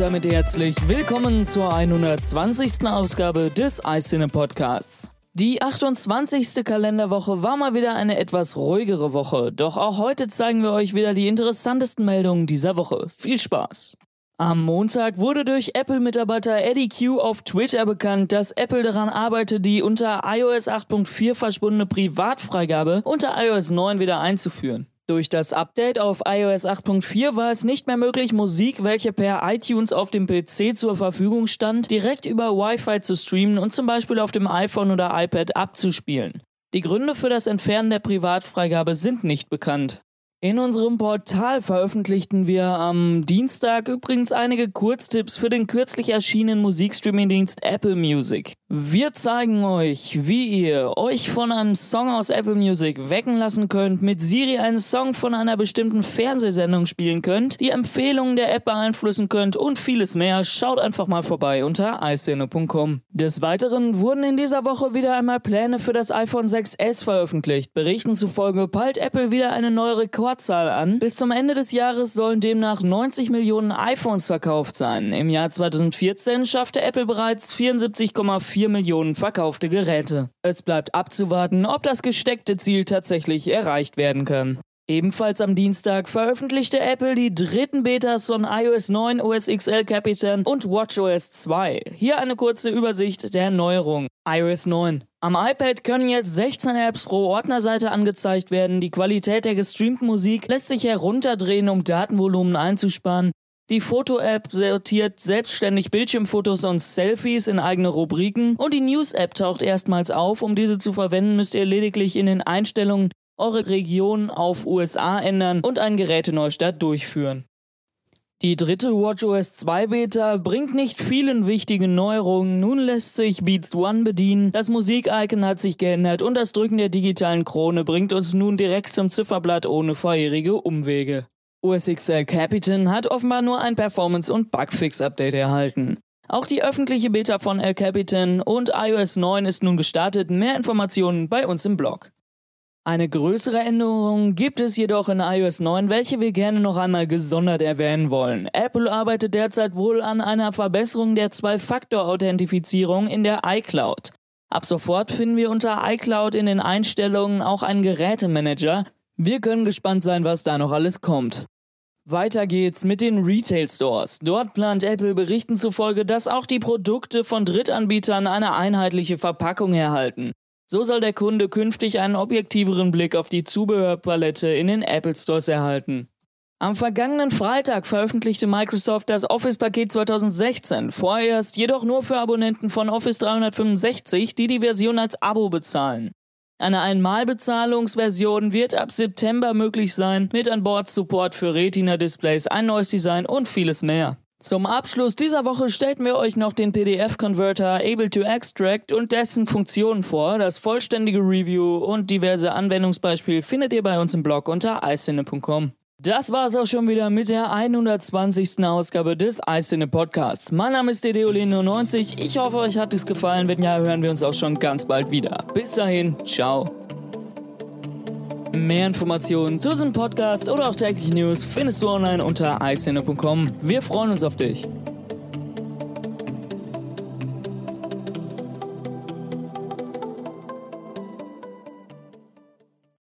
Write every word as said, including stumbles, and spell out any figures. und damit herzlich willkommen zur hundertzwanzigsten Ausgabe des iSzene Podcasts. Die achtundzwanzigste Kalenderwoche war mal wieder eine etwas ruhigere Woche, doch auch heute zeigen wir euch wieder die interessantesten Meldungen dieser Woche. Viel Spaß! Am Montag wurde durch Apple-Mitarbeiter Eddie Cue auf Twitter bekannt, dass Apple daran arbeite, die unter iOS acht Punkt vier verschwundene Privatfreigabe unter iOS neun wieder einzuführen. Durch das Update auf iOS acht Punkt vier war es nicht mehr möglich, Musik, welche per iTunes auf dem P C zur Verfügung stand, direkt über WiFi zu streamen und zum Beispiel auf dem iPhone oder iPad abzuspielen. Die Gründe für das Entfernen der Privatfreigabe sind nicht bekannt. In unserem Portal veröffentlichten wir am Dienstag übrigens einige Kurztipps für den kürzlich erschienenen Musikstreaming-Dienst Apple Music. Wir zeigen euch, wie ihr euch von einem Song aus Apple Music wecken lassen könnt, mit Siri einen Song von einer bestimmten Fernsehsendung spielen könnt, die Empfehlungen der App beeinflussen könnt und vieles mehr. Schaut einfach mal vorbei unter i Szene Punkt com. Des Weiteren wurden in dieser Woche wieder einmal Pläne für das iPhone sechs S veröffentlicht. Berichten zufolge peilt Apple wieder eine neue Rekord Zahl an. Bis zum Ende des Jahres sollen demnach neunzig Millionen iPhones verkauft sein. Im Jahr zweitausendvierzehn schaffte Apple bereits vierundsiebzig Komma vier Millionen verkaufte Geräte. Es bleibt abzuwarten, ob das gesteckte Ziel tatsächlich erreicht werden kann. Ebenfalls am Dienstag veröffentlichte Apple die dritten Betas von iOS neun, O S X El Capitan und WatchOS zwei. Hier eine kurze Übersicht der Neuerungen. iOS neun. Am iPad können jetzt sechzehn Apps pro Ordnerseite angezeigt werden. Die Qualität der gestreamten Musik lässt sich herunterdrehen, um Datenvolumen einzusparen. Die Foto-App sortiert selbstständig Bildschirmfotos und Selfies in eigene Rubriken. Und die News-App taucht erstmals auf. Um diese zu verwenden, müsst ihr lediglich in den Einstellungen eure Region auf U S A ändern und einen Geräteneustart durchführen. Die dritte WatchOS zwei Beta bringt nicht vielen wichtigen Neuerungen. Nun lässt sich Beats One bedienen, das Musik-Icon hat sich geändert und das Drücken der digitalen Krone bringt uns nun direkt zum Zifferblatt ohne vorherige Umwege. O S X El Capitan hat offenbar nur ein Performance- und Bugfix-Update erhalten. Auch die öffentliche Beta von El Capitan und iOS neun ist nun gestartet. Mehr Informationen bei uns im Blog. Eine größere Änderung gibt es jedoch in iOS neun, welche wir gerne noch einmal gesondert erwähnen wollen. Apple arbeitet derzeit wohl an einer Verbesserung der Zwei-Faktor-Authentifizierung in der iCloud. Ab sofort finden wir unter iCloud in den Einstellungen auch einen Gerätemanager. Wir können gespannt sein, was da noch alles kommt. Weiter geht's mit den Retail-Stores. Dort plant Apple Berichten zufolge, dass auch die Produkte von Drittanbietern eine einheitliche Verpackung erhalten. So soll der Kunde künftig einen objektiveren Blick auf die Zubehörpalette in den Apple Stores erhalten. Am vergangenen Freitag veröffentlichte Microsoft das Office-Paket zweitausendsechzehn, vorerst jedoch nur für Abonnenten von Office dreihundertfünfundsechzig, die die Version als Abo bezahlen. Eine Einmalbezahlungsversion wird ab September möglich sein, mit an Bord Support für Retina Displays, ein neues Design und vieles mehr. Zum Abschluss dieser Woche stellten wir euch noch den P D F-Converter Able to Extract und dessen Funktionen vor. Das vollständige Review und diverse Anwendungsbeispiele findet ihr bei uns im Blog unter i Szene Punkt com. Das war's auch schon wieder mit der hundertzwanzigsten Ausgabe des iSzene Podcasts. Mein Name ist D D O L E N neunzig. Ich hoffe, euch hat es gefallen. Wenn ja, hören wir uns auch schon ganz bald wieder. Bis dahin, ciao. Mehr Informationen zu diesem Podcast oder auch tägliche News findest du online unter i Szene Punkt com. Wir freuen uns auf dich.